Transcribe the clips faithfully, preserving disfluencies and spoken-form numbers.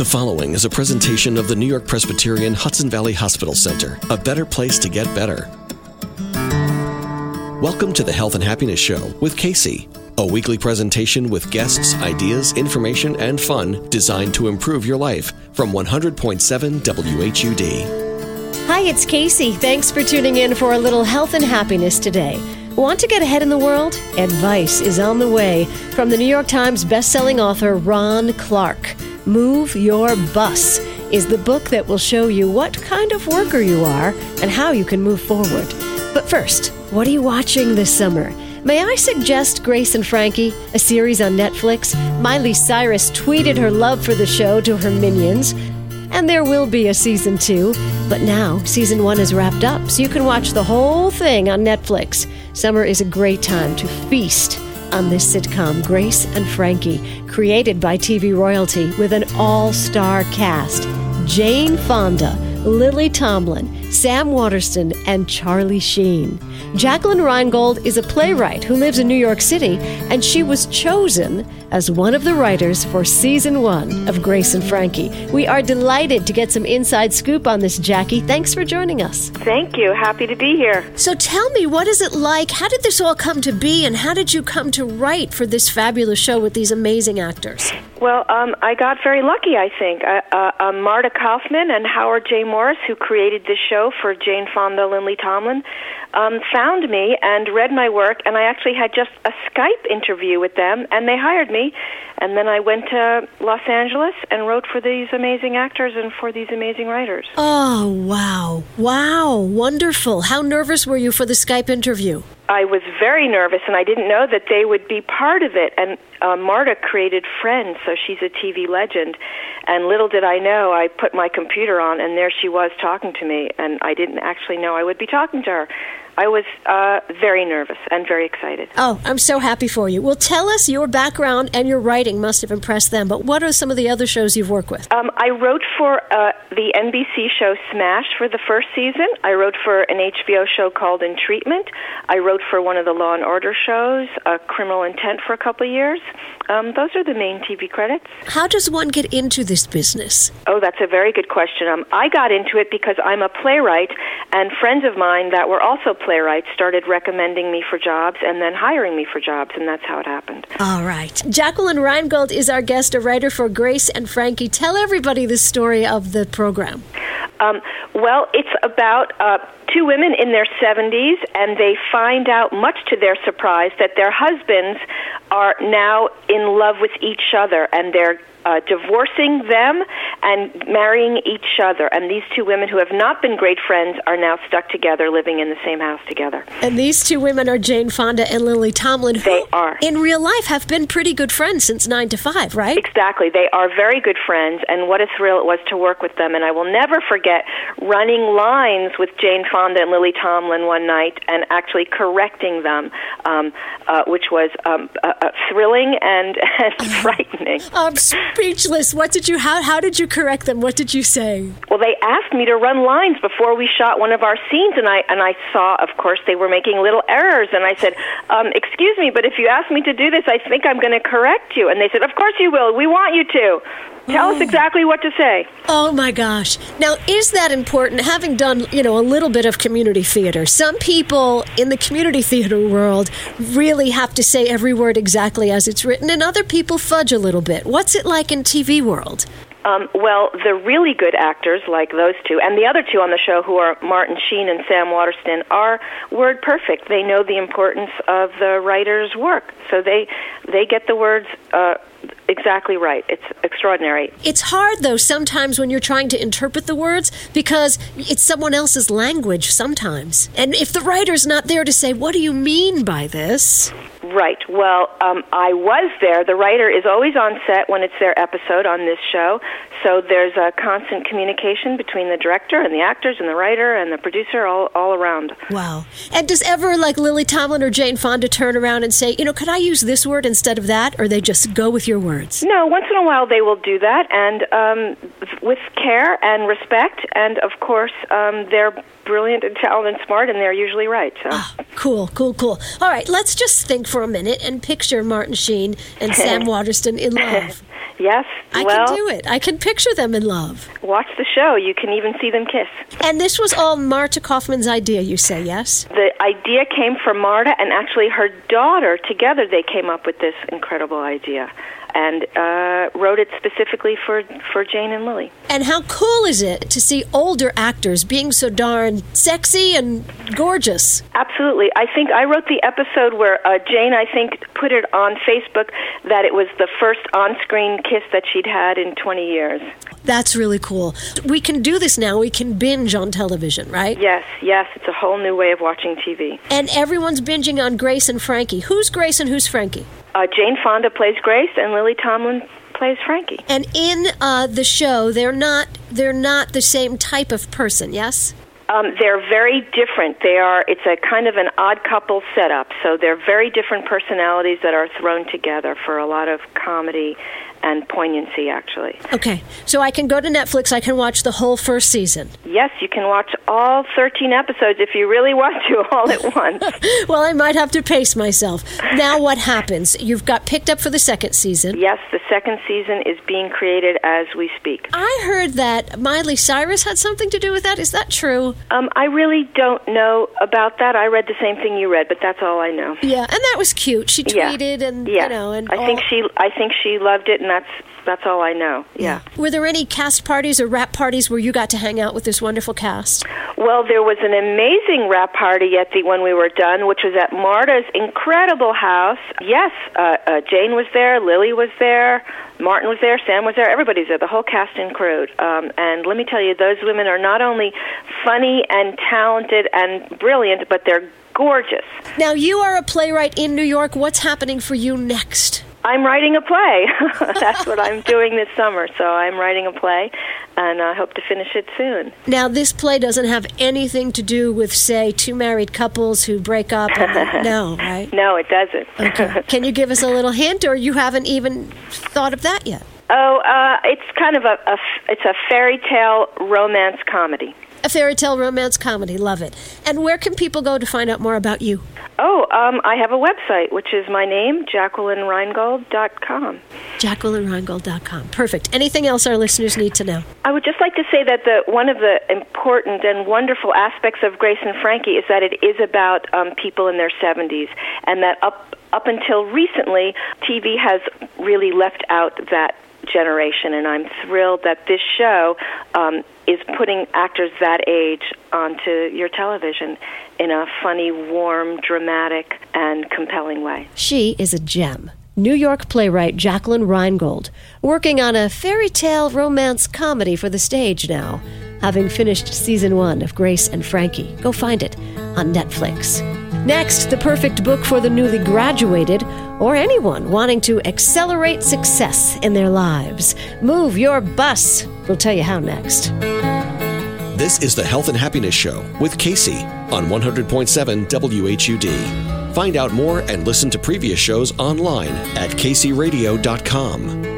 The following is a presentation of the New York Presbyterian Hudson Valley Hospital Center, a better place to get better. Welcome to the Health and Happiness Show with Casey, a weekly presentation with guests, ideas, information, and fun designed to improve your life from one hundred point seven W H U D. Hi, it's Casey. Thanks for tuning in for a little health and happiness today. Want to get ahead in the world? Advice is on the way from the New York Times bestselling author Ron Clark. Move Your Bus is the book that will show you what kind of worker you are and how you can move forward. But first, what are you watching this summer? May I suggest Grace and Frankie, a series on Netflix? Miley Cyrus tweeted her love for the show to her minions. And there will be a season two. But now, season one is wrapped up, so you can watch the whole thing on Netflix. Summer is a great time to feast on this sitcom, Grace and Frankie, created by T V royalty with an all-star cast. Jane Fonda, Lily Tomlin, Sam Waterston, and Charlie Sheen. Jacquelyn Reingold is a playwright who lives in New York City, and she was chosen as one of the writers for season one of Grace and Frankie. We are delighted to get some inside scoop on this, Jackie. Thanks for joining us. Thank you. Happy to be here. So tell me, what is it like? How did this all come to be, and how did you come to write for this fabulous show with these amazing actors? Well, um, I got very lucky, I think. Uh, uh, uh, Marta Kauffman and Howard J. Morris, who created this show for Jane Fonda, Lily Tomlin, um, found me and read my work, and I actually had just a Skype interview with them, and they hired me, and then I went to Los Angeles and wrote for these amazing actors and for these amazing writers. Oh, wow. Wow. Wonderful. How nervous were you for the Skype interview? I was very nervous, and I didn't know that they would be part of it. And uh, Marta created Friends, so she's a T V legend. And little did I know, I put my computer on, and there she was talking to me, and I didn't actually know I would be talking to her. I was uh, very nervous and very excited. Oh, I'm so happy for you. Well, tell us, your background and your writing must have impressed them, but what are some of the other shows you've worked with? Um, I wrote for uh, the N B C show Smash for the first season. I wrote for an H B O show called In Treatment. I wrote for one of the Law and Order shows, uh, Criminal Intent, for a couple of years. Um, those are the main T V credits. How does one get into this business? Oh, that's a very good question. Um, I got into it because I'm a playwright, and friends of mine that were also playwrights Playwright started recommending me for jobs and then hiring me for jobs, and that's how it happened. All right. Jacquelyn Reingold is our guest, a writer for Grace and Frankie. Tell everybody the story of the program. Um, well, it's about uh, two women in their seventies, and they find out, much to their surprise, that their husbands are now in love with each other, and they're Uh, divorcing them and marrying each other. And these two women who have not been great friends are now stuck together, living in the same house together. And these two women are Jane Fonda and Lily Tomlin, who they are. In real life have been pretty good friends since nine to five, right? Exactly. They are very good friends, and what a thrill it was to work with them. And I will never forget running lines with Jane Fonda and Lily Tomlin one night and actually correcting them, um, uh, which was um, uh, uh, thrilling and, and uh, frightening. I'm sorry. Speechless. What did you? How, how did you correct them? What did you say? Well, they asked me to run lines before we shot one of our scenes, and I and I saw, of course, they were making little errors, and I said, um, "Excuse me, but if you ask me to do this, I think I'm going to correct you." And they said, "Of course you will. We want you to. Tell oh. us exactly what to say." Oh my gosh! Now, is that important? Having done, you know, a little bit of community theater, some people in the community theater world really have to say every word exactly as it's written, and other people fudge a little bit. What's it like? Like in T V world? Um, well, the really good actors, like those two, and the other two on the show, who are Martin Sheen and Sam Waterston, are word perfect. They know the importance of the writer's work, so they they get the words uh, exactly right. It's extraordinary. It's hard, though, sometimes when you're trying to interpret the words, because it's someone else's language sometimes. And if the writer's not there to say, "What do you mean by this?" Right. Well, um, I was there. The writer is always on set when it's their episode on this show, so there's a constant communication between the director and the actors and the writer and the producer all, all around. Wow. And does ever, like, Lily Tomlin or Jane Fonda turn around and say, you know, could I use this word instead of that, or they just go with your words? No, once in a while they will do that, and um, with care and respect, and, of course, um, they're brilliant and talented and smart, and they're usually right. So. Oh, cool, cool, cool. All right, let's just think for a minute and picture Martin Sheen and Sam Waterston in love. Yes. I well, can do it. I can picture them in love. Watch the show. You can even see them kiss. And this was all Marta Kauffman's idea, you say, yes? The idea came from Marta, and actually her daughter, together they came up with this incredible idea. And uh, wrote it specifically for, for Jane and Lily. And how cool is it to see older actors being so darn sexy and gorgeous? Absolutely. I think I wrote the episode where uh, Jane, I think, put it on Facebook that it was the first on-screen kiss that she'd had in twenty years. That's really cool. We can do this now. We can binge on television, right? Yes, yes. It's a whole new way of watching T V. And everyone's binging on Grace and Frankie. Who's Grace and who's Frankie? Uh, Jane Fonda plays Grace, and Lily Tomlin plays Frankie. And in uh, the show, they're not they're not the same type of person, yes? Um, they're very different. They are. It's a kind of an odd couple setup, so they're very different personalities that are thrown together for a lot of comedy and poignancy, actually. Okay, so I can go to Netflix, I can watch the whole first season. Yes, you can watch all thirteen episodes if you really want to, all at once. Well, I might have to pace myself. Now what happens? You've got picked up for the second season. Yes, the second season is being created as we speak. I heard that Miley Cyrus had something to do with that. Is that true? Um, I really don't know about that. I read the same thing you read, but that's all I know. Yeah, and that was cute. She tweeted yeah. and, yeah. you know. and I all... think she, I think she loved it, and that's that's all I know. Yeah. Were there any cast parties or rap parties where you got to hang out with this wonderful cast? Well, there was an amazing rap party at the when we were done, which was at Marta's incredible house. Yes, uh, uh, Jane was there, Lily was there, Martin was there, Sam was there, everybody's there, the whole cast and crew. Um, and let me tell you, those women are not only funny and talented and brilliant, but they're gorgeous. Now, you are a playwright in New York. What's happening for you next? I'm writing a play. That's what I'm doing this summer. So I'm writing a play, and I hope to finish it soon. Now, this play doesn't have anything to do with, say, two married couples who break up. And then, no, right? No, it doesn't. Okay. Can you give us a little hint, or you haven't even thought of that yet? Oh, uh, it's kind of a, a it's a fairy tale romance comedy. A fairy tale romance comedy. Love it. And where can people go to find out more about you? Oh, um, I have a website, which is my name, Jacquelyn Reingold dot com. Jacquelyn Reingold dot com. Perfect. Anything else our listeners need to know? I would just like to say that the one of the important and wonderful aspects of Grace and Frankie is that it is about um, people in their seventies, and that up up until recently, T V has really left out that generation, and I'm thrilled that this show um, is putting actors that age onto your television in a funny, warm, dramatic, and compelling way. She is a gem. New York playwright Jacquelyn Reingold, working on a fairy tale romance comedy for the stage now, having finished season one of Grace and Frankie. Go find it on Netflix. Next, the perfect book for the newly graduated or anyone wanting to accelerate success in their lives. Move Your Bus. We'll tell you how next. This is the Health and Happiness Show with Casey on one hundred point seven W H U D. Find out more and listen to previous shows online at casey radio dot com.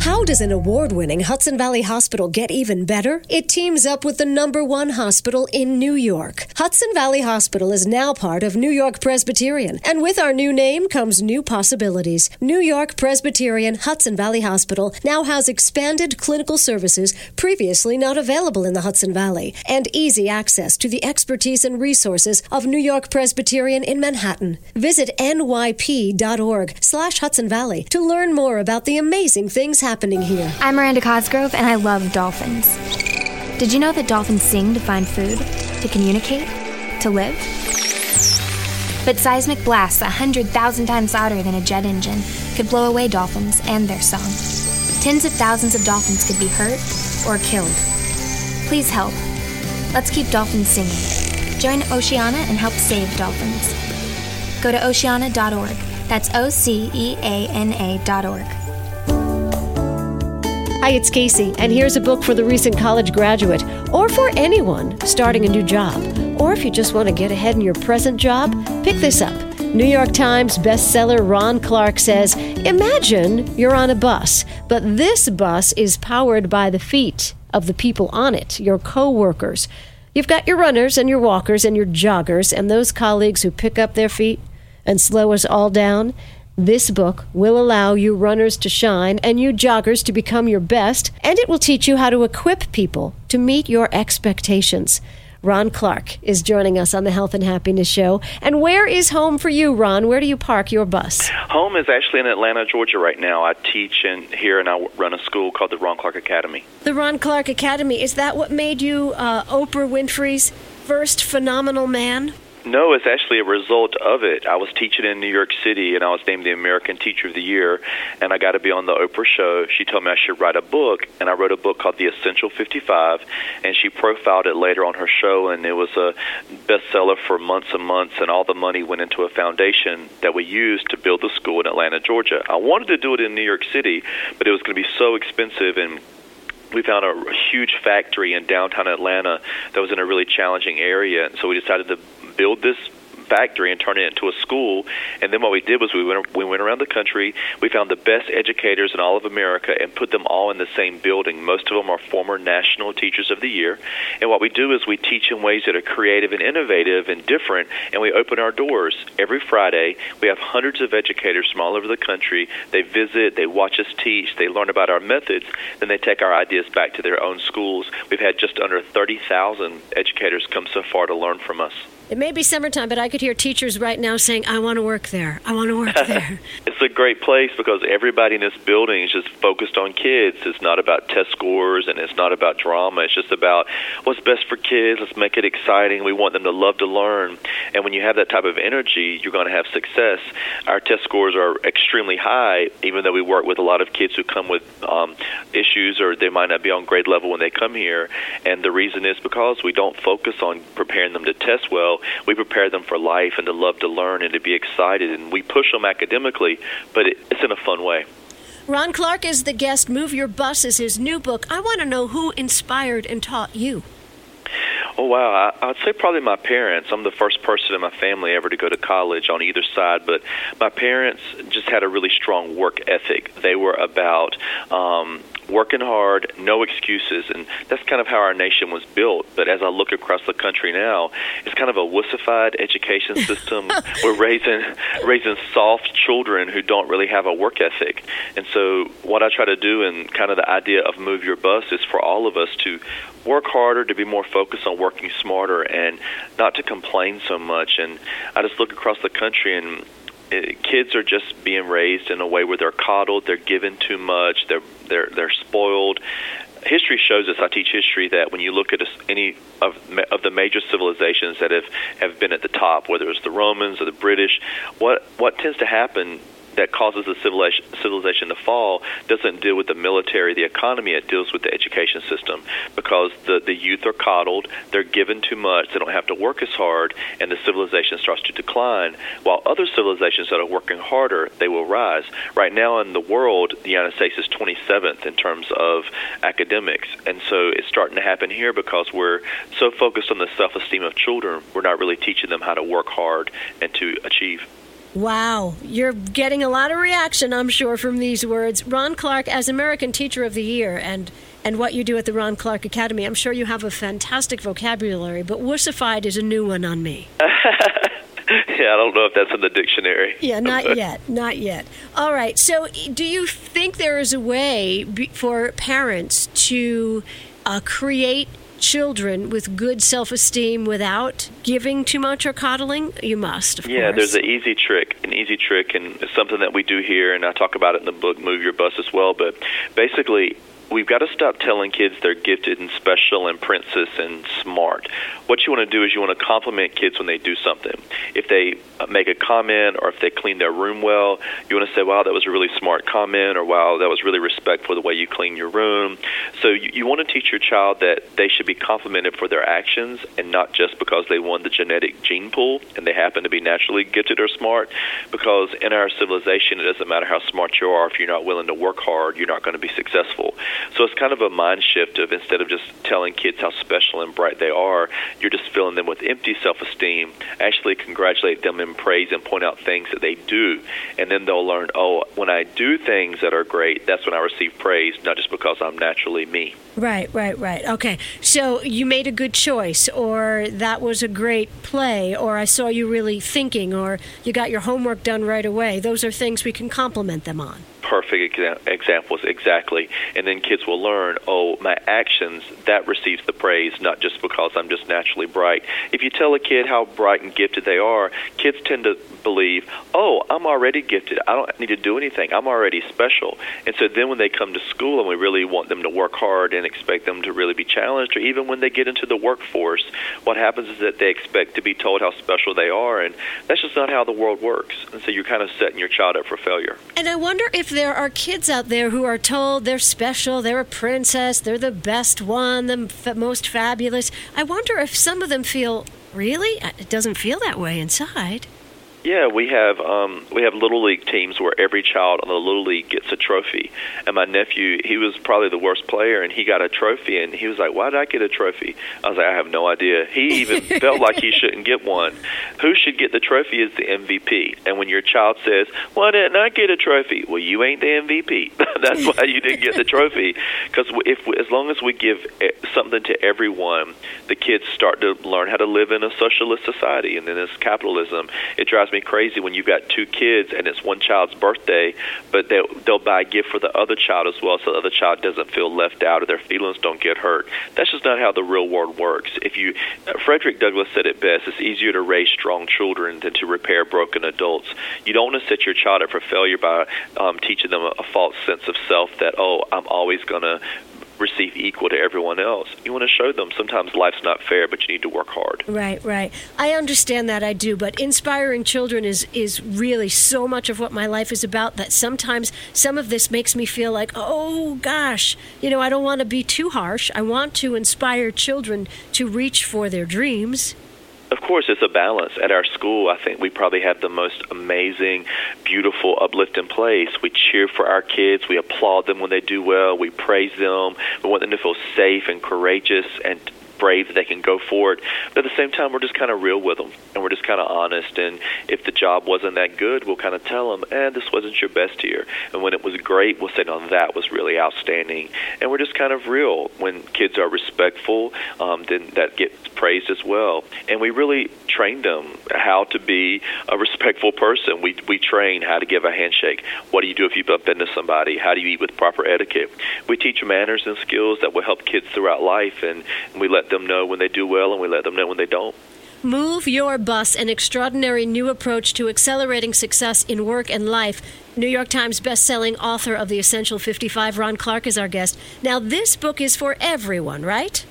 How does an award-winning Hudson Valley hospital get even better? It teams up with the number one hospital in New York. Hudson Valley Hospital is now part of New York Presbyterian, and with our new name comes new possibilities. New York Presbyterian Hudson Valley Hospital now has expanded clinical services previously not available in the Hudson Valley, and easy access to the expertise and resources of New York Presbyterian in Manhattan. Visit N Y P dot org slash Hudson Valley to learn more about the amazing things happening here. I'm Miranda Cosgrove, and I love dolphins. Did you know that dolphins sing to find food, to communicate, to live? But seismic blasts one hundred thousand times louder than a jet engine could blow away dolphins and their song. Tens of thousands of dolphins could be hurt or killed. Please help. Let's keep dolphins singing. Join Oceana and help save dolphins. Go to oceana dot org. That's O C E A N A dot org. Hi, it's Casey, and here's a book for the recent college graduate, or for anyone starting a new job, or if you just want to get ahead in your present job, pick this up. New York Times bestseller Ron Clark says, imagine you're on a bus, but this bus is powered by the feet of the people on it, your co-workers. You've got your runners and your walkers and your joggers and those colleagues who pick up their feet and slow us all down. This book will allow you runners to shine and you joggers to become your best, and it will teach you how to equip people to meet your expectations. Ron Clark is joining us on the Health and Happiness Show. And where is home for you, Ron? Where do you park your bus? Home is actually in Atlanta, Georgia right now. I teach in here, and I run a school called the Ron Clark Academy. The Ron Clark Academy. Is that what made you uh, Oprah Winfrey's first phenomenal man? No, it's actually a result of it. I was teaching in New York City, and I was named the American Teacher of the Year, and I got to be on the Oprah show. She told me I should write a book, and I wrote a book called The Essential fifty-five, and she profiled it later on her show, and it was a bestseller for months and months, and all the money went into a foundation that we used to build the school in Atlanta, Georgia. I wanted to do it in New York City, but it was going to be so expensive, and we found a huge factory in downtown Atlanta that was in a really challenging area, and so we decided to build this factory and turn it into a school. And then what we did was we went we went around the country. We found the best educators in all of America and put them all in the same building. Most of them are former National Teachers of the Year. And what we do is we teach in ways that are creative and innovative and different, and we open our doors every Friday. We have hundreds of educators from all over the country. They visit, they watch us teach, they learn about our methods, then they take our ideas back to their own schools. We've had just under thirty thousand educators come so far to learn from us. It may be summertime, but I could hear teachers right now saying, I want to work there. I want to work there. It's a great place because everybody in this building is just focused on kids. It's not about test scores, and it's not about drama. It's just about what's best for kids. Let's make it exciting. We want them to love to learn. And when you have that type of energy, you're going to have success. Our test scores are extremely high, even though we work with a lot of kids who come with um, issues, or they might not be on grade level when they come here. And the reason is because we don't focus on preparing them to test well. We prepare them for life and to love to learn and to be excited, and we push them academically, but it's in a fun way. Ron Clark is the guest. Move Your Bus is his new book. I want to know who inspired and taught you. Oh, wow. I, I'd say probably my parents. I'm the first person in my family ever to go to college on either side, but my parents just had a really strong work ethic. They were about um, working hard, no excuses, and that's kind of how our nation was built. But as I look across the country now, it's kind of a wussified education system. We're raising raising soft children who don't really have a work ethic. And so what I try to do, and kind of the idea of Move Your Bus, is for all of us to work harder, to be more focused on working smarter, and not to complain so much. And I just look across the country, and it, kids are just being raised in a way where they're coddled, they're given too much, they're they're they're spoiled. History shows us, I teach history, that when you look at any of of the major civilizations that have, have been at the top, whether it's the Romans or the British, what what tends to happen that causes the civilization to fall doesn't deal with the military, the economy. It deals with the education system, because the, the youth are coddled, they're given too much, they don't have to work as hard, and the civilization starts to decline. While other civilizations that are working harder, they will rise. Right now in the world, the United States is twenty-seventh in terms of academics, and so it's starting to happen here because we're so focused on the self-esteem of children, we're not really teaching them how to work hard and to achieve. Wow. You're getting a lot of reaction, I'm sure, from these words. Ron Clark, as American Teacher of the Year, and, and what you do at the Ron Clark Academy, I'm sure you have a fantastic vocabulary, but wussified is a new one on me. Yeah, I don't know if that's in the dictionary. Yeah, not yet. Not yet. All right. So do you think there is a way for parents to uh, create children with good self-esteem without giving too much or coddling? You must, of yeah, course. Yeah, there's an easy trick, an easy trick, and it's something that we do here, and I talk about it in the book, Move Your Bus, as well. But basically, we've got to stop telling kids they're gifted and special and princess and smart. What you want to do is you want to compliment kids when they do something. If they make a comment, or if they clean their room well, you want to say, wow, that was a really smart comment, or wow, that was really respectful the way you clean your room. So you, you want to teach your child that they should be complimented for their actions, and not just because they won the genetic gene pool and they happen to be naturally gifted or smart, because in our civilization, it doesn't matter how smart you are. If you're not willing to work hard, you're not going to be successful. So it's kind of a mind shift of, instead of just telling kids how special and bright they are, you're just filling them with empty self-esteem. Actually congratulate them and praise and point out things that they do. And then they'll learn, oh, when I do things that are great, that's when I receive praise, not just because I'm naturally me. Right, right, right. Okay. So So you made a good choice, or that was a great play, or I saw you really thinking, or you got your homework done right away. Those are things we can compliment them on. Perfect examples, exactly. And then kids will learn, oh, my actions, that receives the praise, not just because I'm just naturally bright. If you tell a kid how bright and gifted they are, kids tend to believe, oh, I'm already gifted. I don't need to do anything. I'm already special. And so then when they come to school and we really want them to work hard and expect them to really be challenged, or even when they get into the workforce, what happens is that they expect to be told how special they are, and that's just not how the world works. And so you're kind of setting your child up for failure. And I wonder if there are kids out there who are told they're special, they're a princess, they're the best one, the f- most fabulous. I wonder if some of them feel, really? It doesn't feel that way inside. Yeah, we have um, we have Little League teams where every child on the Little League gets a trophy. And my nephew, he was probably the worst player, and he got a trophy, and he was like, why did I get a trophy? I was like, I have no idea. He even felt like he shouldn't get one. Who should get the trophy is the M V P. And when your child says, why didn't I get a trophy? Well, you ain't the M V P. That's why you didn't get the trophy. Because if we, as long as we give something to everyone, the kids start to learn how to live in a socialist society, and then it's capitalism. It drives me crazy when you've got two kids and it's one child's birthday, but they'll, they'll buy a gift for the other child as well, so the other child doesn't feel left out or their feelings don't get hurt. That's just not how the real world works. If you, Frederick Douglass said it best, it's easier to raise strong children than to repair broken adults. You don't want to set your child up for failure by um, teaching them a, a false sense of self that, oh, I'm always going to receive equal to everyone else. You want to show them sometimes life's not fair, but you need to work hard. Right, right. I understand that, I do, but inspiring children is, is really so much of what my life is about that sometimes some of this makes me feel like, oh gosh, you know, I don't want to be too harsh. I want to inspire children to reach for their dreams. Of course, it's a balance. At our school, I think we probably have the most amazing, beautiful, uplifting place. We cheer for our kids. We applaud them when they do well. We praise them. We want them to feel safe and courageous and brave that they can go forward. But at the same time, we're just kind of real with them, and we're just kind of honest. And if the job wasn't that good, we'll kind of tell them, eh, this wasn't your best here. And when it was great, we'll say, no, that was really outstanding. And we're just kind of real. When kids are respectful, um, then that gets praised as well. And we really train them how to be a respectful person. We we train how to give a handshake. What do you do if you bump into somebody? How do you eat with proper etiquette? We teach manners and skills that will help kids throughout life, and we let them know when they do well, and we let them know when they don't. Move Your Bus, an extraordinary new approach to accelerating success in work and life. New York Times bestselling author of The Essential fifty-five, Ron Clark, is our guest. Now, this book is for everyone, right?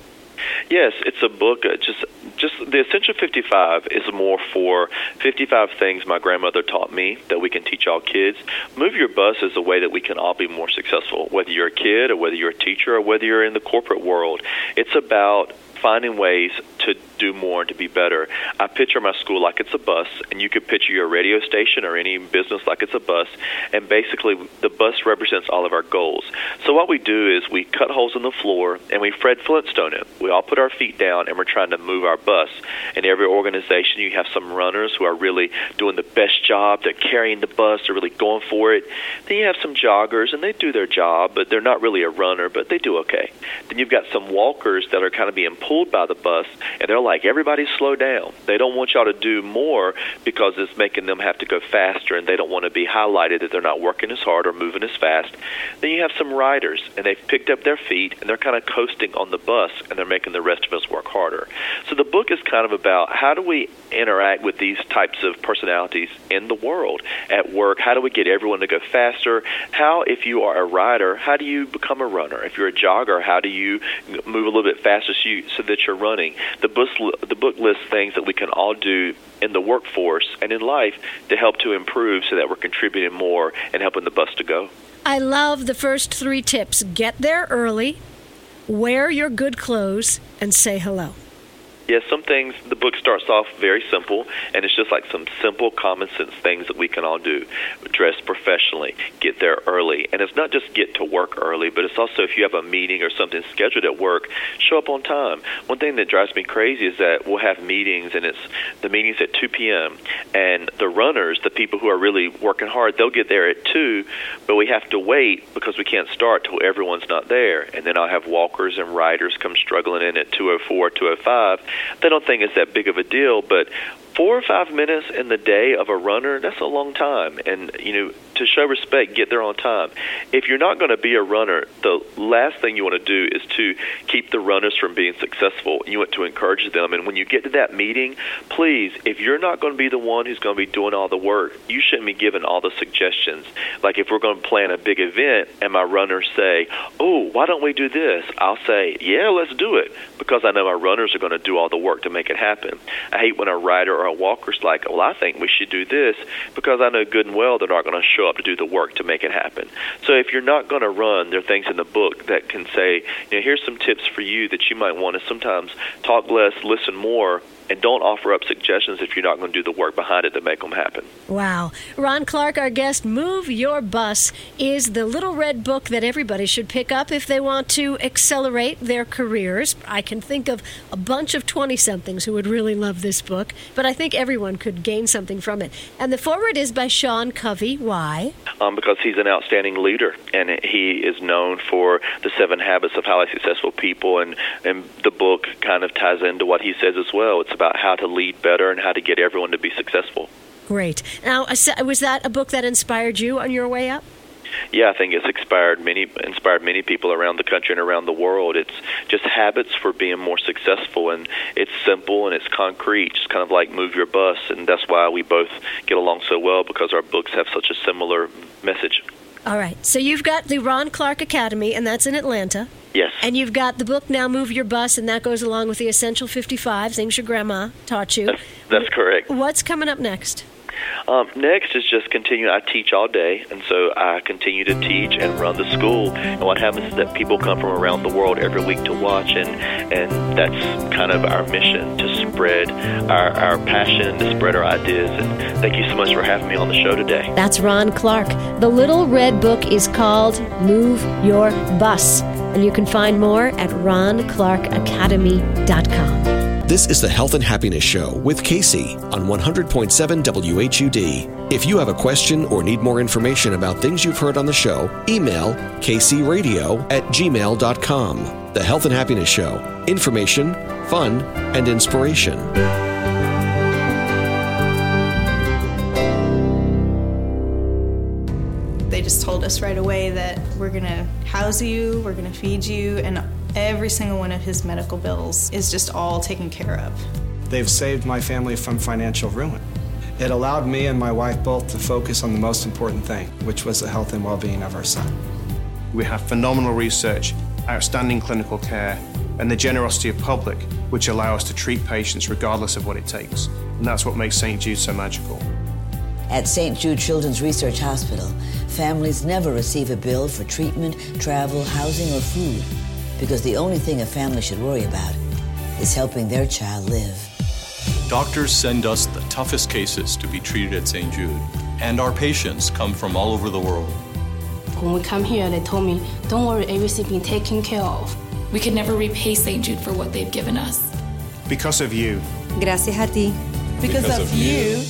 Yes, it's a book. Uh, just, just the Essential fifty-five is more for fifty-five things my grandmother taught me that we can teach all kids. Move Your Bus is a way that we can all be more successful, whether you're a kid or whether you're a teacher or whether you're in the corporate world. It's about finding ways to do more and to be better. I picture my school like it's a bus, and you could picture your radio station or any business like it's a bus, and basically the bus represents all of our goals. So what we do is we cut holes in the floor, and we Fred Flintstone it. We all put our feet down, and we're trying to move our bus. In every organization, you have some runners who are really doing the best job. They're carrying the bus. They're really going for it. Then you have some joggers, and they do their job, but they're not really a runner, but they do okay. Then you've got some walkers that are kind of being pulled by the bus, and they're like, everybody slow down. They don't want y'all to do more because it's making them have to go faster, and they don't want to be highlighted that they're not working as hard or moving as fast. Then you have some riders, and they've picked up their feet, and they're kind of coasting on the bus, and they're making the rest of us work harder. So the book is kind of about how do we interact with these types of personalities in the world, at work. How do we get everyone to go faster? How, if you are a rider, how do you become a runner? If you're a jogger, how do you move a little bit faster so you that you're running? The bus, the book lists things that we can all do in the workforce and in life to help to improve so that we're contributing more and helping the bus to go. I love the first three tips. Get there early, wear your good clothes, and say hello. Yeah, some things, the book starts off very simple, and it's just like some simple common sense things that we can all do. Dress professionally, get there early. And it's not just get to work early, but it's also if you have a meeting or something scheduled at work, show up on time. One thing that drives me crazy is that we'll have meetings, and it's the meeting's at two p.m., and the runners, the people who are really working hard, they'll get there at two, but we have to wait because we can't start till everyone's not there. And then I'll have walkers and riders come struggling in at two oh four, two oh five. They don't think it's that big of a deal, but four or five minutes in the day of a runner, that's a long time. And, you know, to show respect, get there on time. If you're not going to be a runner, the last thing you want to do is to keep the runners from being successful. You want to encourage them. And when you get to that meeting, please, if you're not going to be the one who's going to be doing all the work, you shouldn't be giving all the suggestions. Like if we're going to plan a big event and my runners say, oh, why don't we do this? I'll say, yeah, let's do it, because I know my runners are going to do all the work to make it happen. I hate when a rider or a walker's like, well, I think we should do this, because I know good and well they're not going to show up to do the work to make it happen. So if you're not going to run, there are things in the book that can say, you know, here's some tips for you that you might want to sometimes talk less, listen more, and don't offer up suggestions if you're not going to do the work behind it to make them happen. Wow. Ron Clark, our guest, Move Your Bus, is the little red book that everybody should pick up if they want to accelerate their careers. I can think of a bunch of twenty-somethings who would really love this book, but I think everyone could gain something from it. And the foreword is by Sean Covey. Why? Um, because he's an outstanding leader, and he is known for the seven habits of highly successful people, and, and the book kind of ties into what he says as well. It's about how to lead better and how to get everyone to be successful. Great. Now, was that a book that inspired you on your way up? Yeah, I think it's inspired many inspired many people around the country and around the world. It's just habits for being more successful, and it's simple and it's concrete. It's kind of like Move Your Bus, and that's why we both get along so well, because our books have such a similar message. All right. So you've got the Ron Clark Academy, and that's in Atlanta. Yes. And you've got the book now, Move Your Bus, and that goes along with the Essential fifty-five, things your grandma taught you. That's, that's correct. What's coming up next? Um, next is just continuing. I teach all day, and so I continue to teach and run the school. And what happens is that people come from around the world every week to watch, and, and that's kind of our mission, to spread our, our passion, to spread our ideas. And thank you so much for having me on the show today. That's Ron Clark. The little red book is called Move Your Bus, and you can find more at ron clark academy dot com. This is the Health and Happiness Show with Casey on one hundred point seven W H U D. If you have a question or need more information about things you've heard on the show, email k c radio at gmail dot com. The Health and Happiness Show. Information, fun, and inspiration. They just told us right away that we're going to house you, we're going to feed you, and every single one of his medical bills is just all taken care of. They've saved my family from financial ruin. It allowed me and my wife both to focus on the most important thing, which was the health and well-being of our son. We have phenomenal research, outstanding clinical care, and the generosity of public, which allow us to treat patients regardless of what it takes. And that's what makes Saint Jude so magical. At Saint Jude Children's Research Hospital, families never receive a bill for treatment, travel, housing, or food, because the only thing a family should worry about is helping their child live. Doctors send us the toughest cases to be treated at Saint Jude, and our patients come from all over the world. When we come here, they told me, don't worry, everything's been taken care of. We could never repay Saint Jude for what they've given us. Because of you. Gracias a ti. Because, because of, of you. you.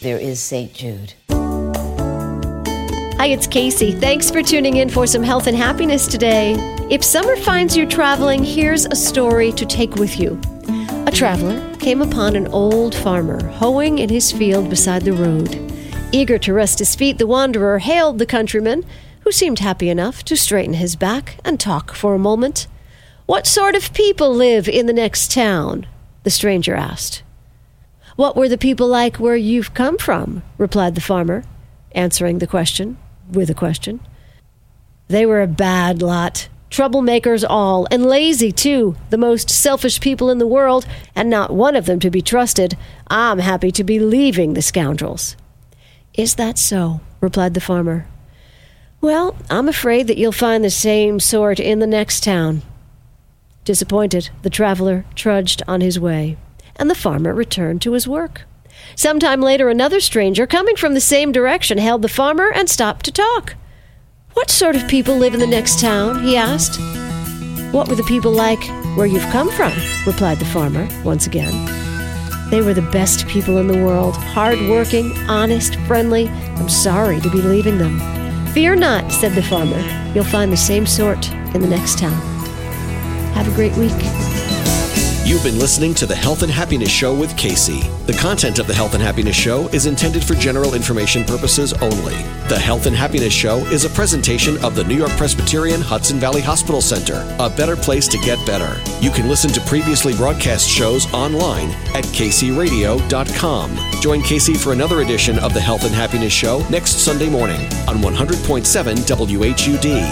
There is Saint Jude. Hi, it's Casey. Thanks for tuning in for some health and happiness today. If summer finds you traveling, here's a story to take with you. A traveler came upon an old farmer hoeing in his field beside the road. Eager to rest his feet, the wanderer hailed the countryman, who seemed happy enough to straighten his back and talk for a moment. "What sort of people live in the next town?" the stranger asked. "What were the people like where you've come from?" replied the farmer, answering the question with a question. "They were a bad lot. Troublemakers all, and lazy too. The most selfish people in the world, and not one of them to be trusted. I'm happy to be leaving the scoundrels." "Is that so?" replied the farmer. "Well, I'm afraid that you'll find the same sort in the next town." Disappointed, the traveler trudged on his way, and the farmer returned to his work. Sometime later, another stranger, coming from the same direction, hailed the farmer and stopped to talk. "What sort of people live in the next town?" he asked. "What were the people like where you've come from?" replied the farmer once again. "They were the best people in the world, hard-working, honest, friendly. I'm sorry to be leaving them." "Fear not," said the farmer. "You'll find the same sort in the next town." Have a great week. You've been listening to The Health and Happiness Show with Casey. The content of The Health and Happiness Show is intended for general information purposes only. The Health and Happiness Show is a presentation of the New York Presbyterian Hudson Valley Hospital Center, a better place to get better. You can listen to previously broadcast shows online at casey radio dot com. Join Casey for another edition of The Health and Happiness Show next Sunday morning on one hundred point seven W H U D.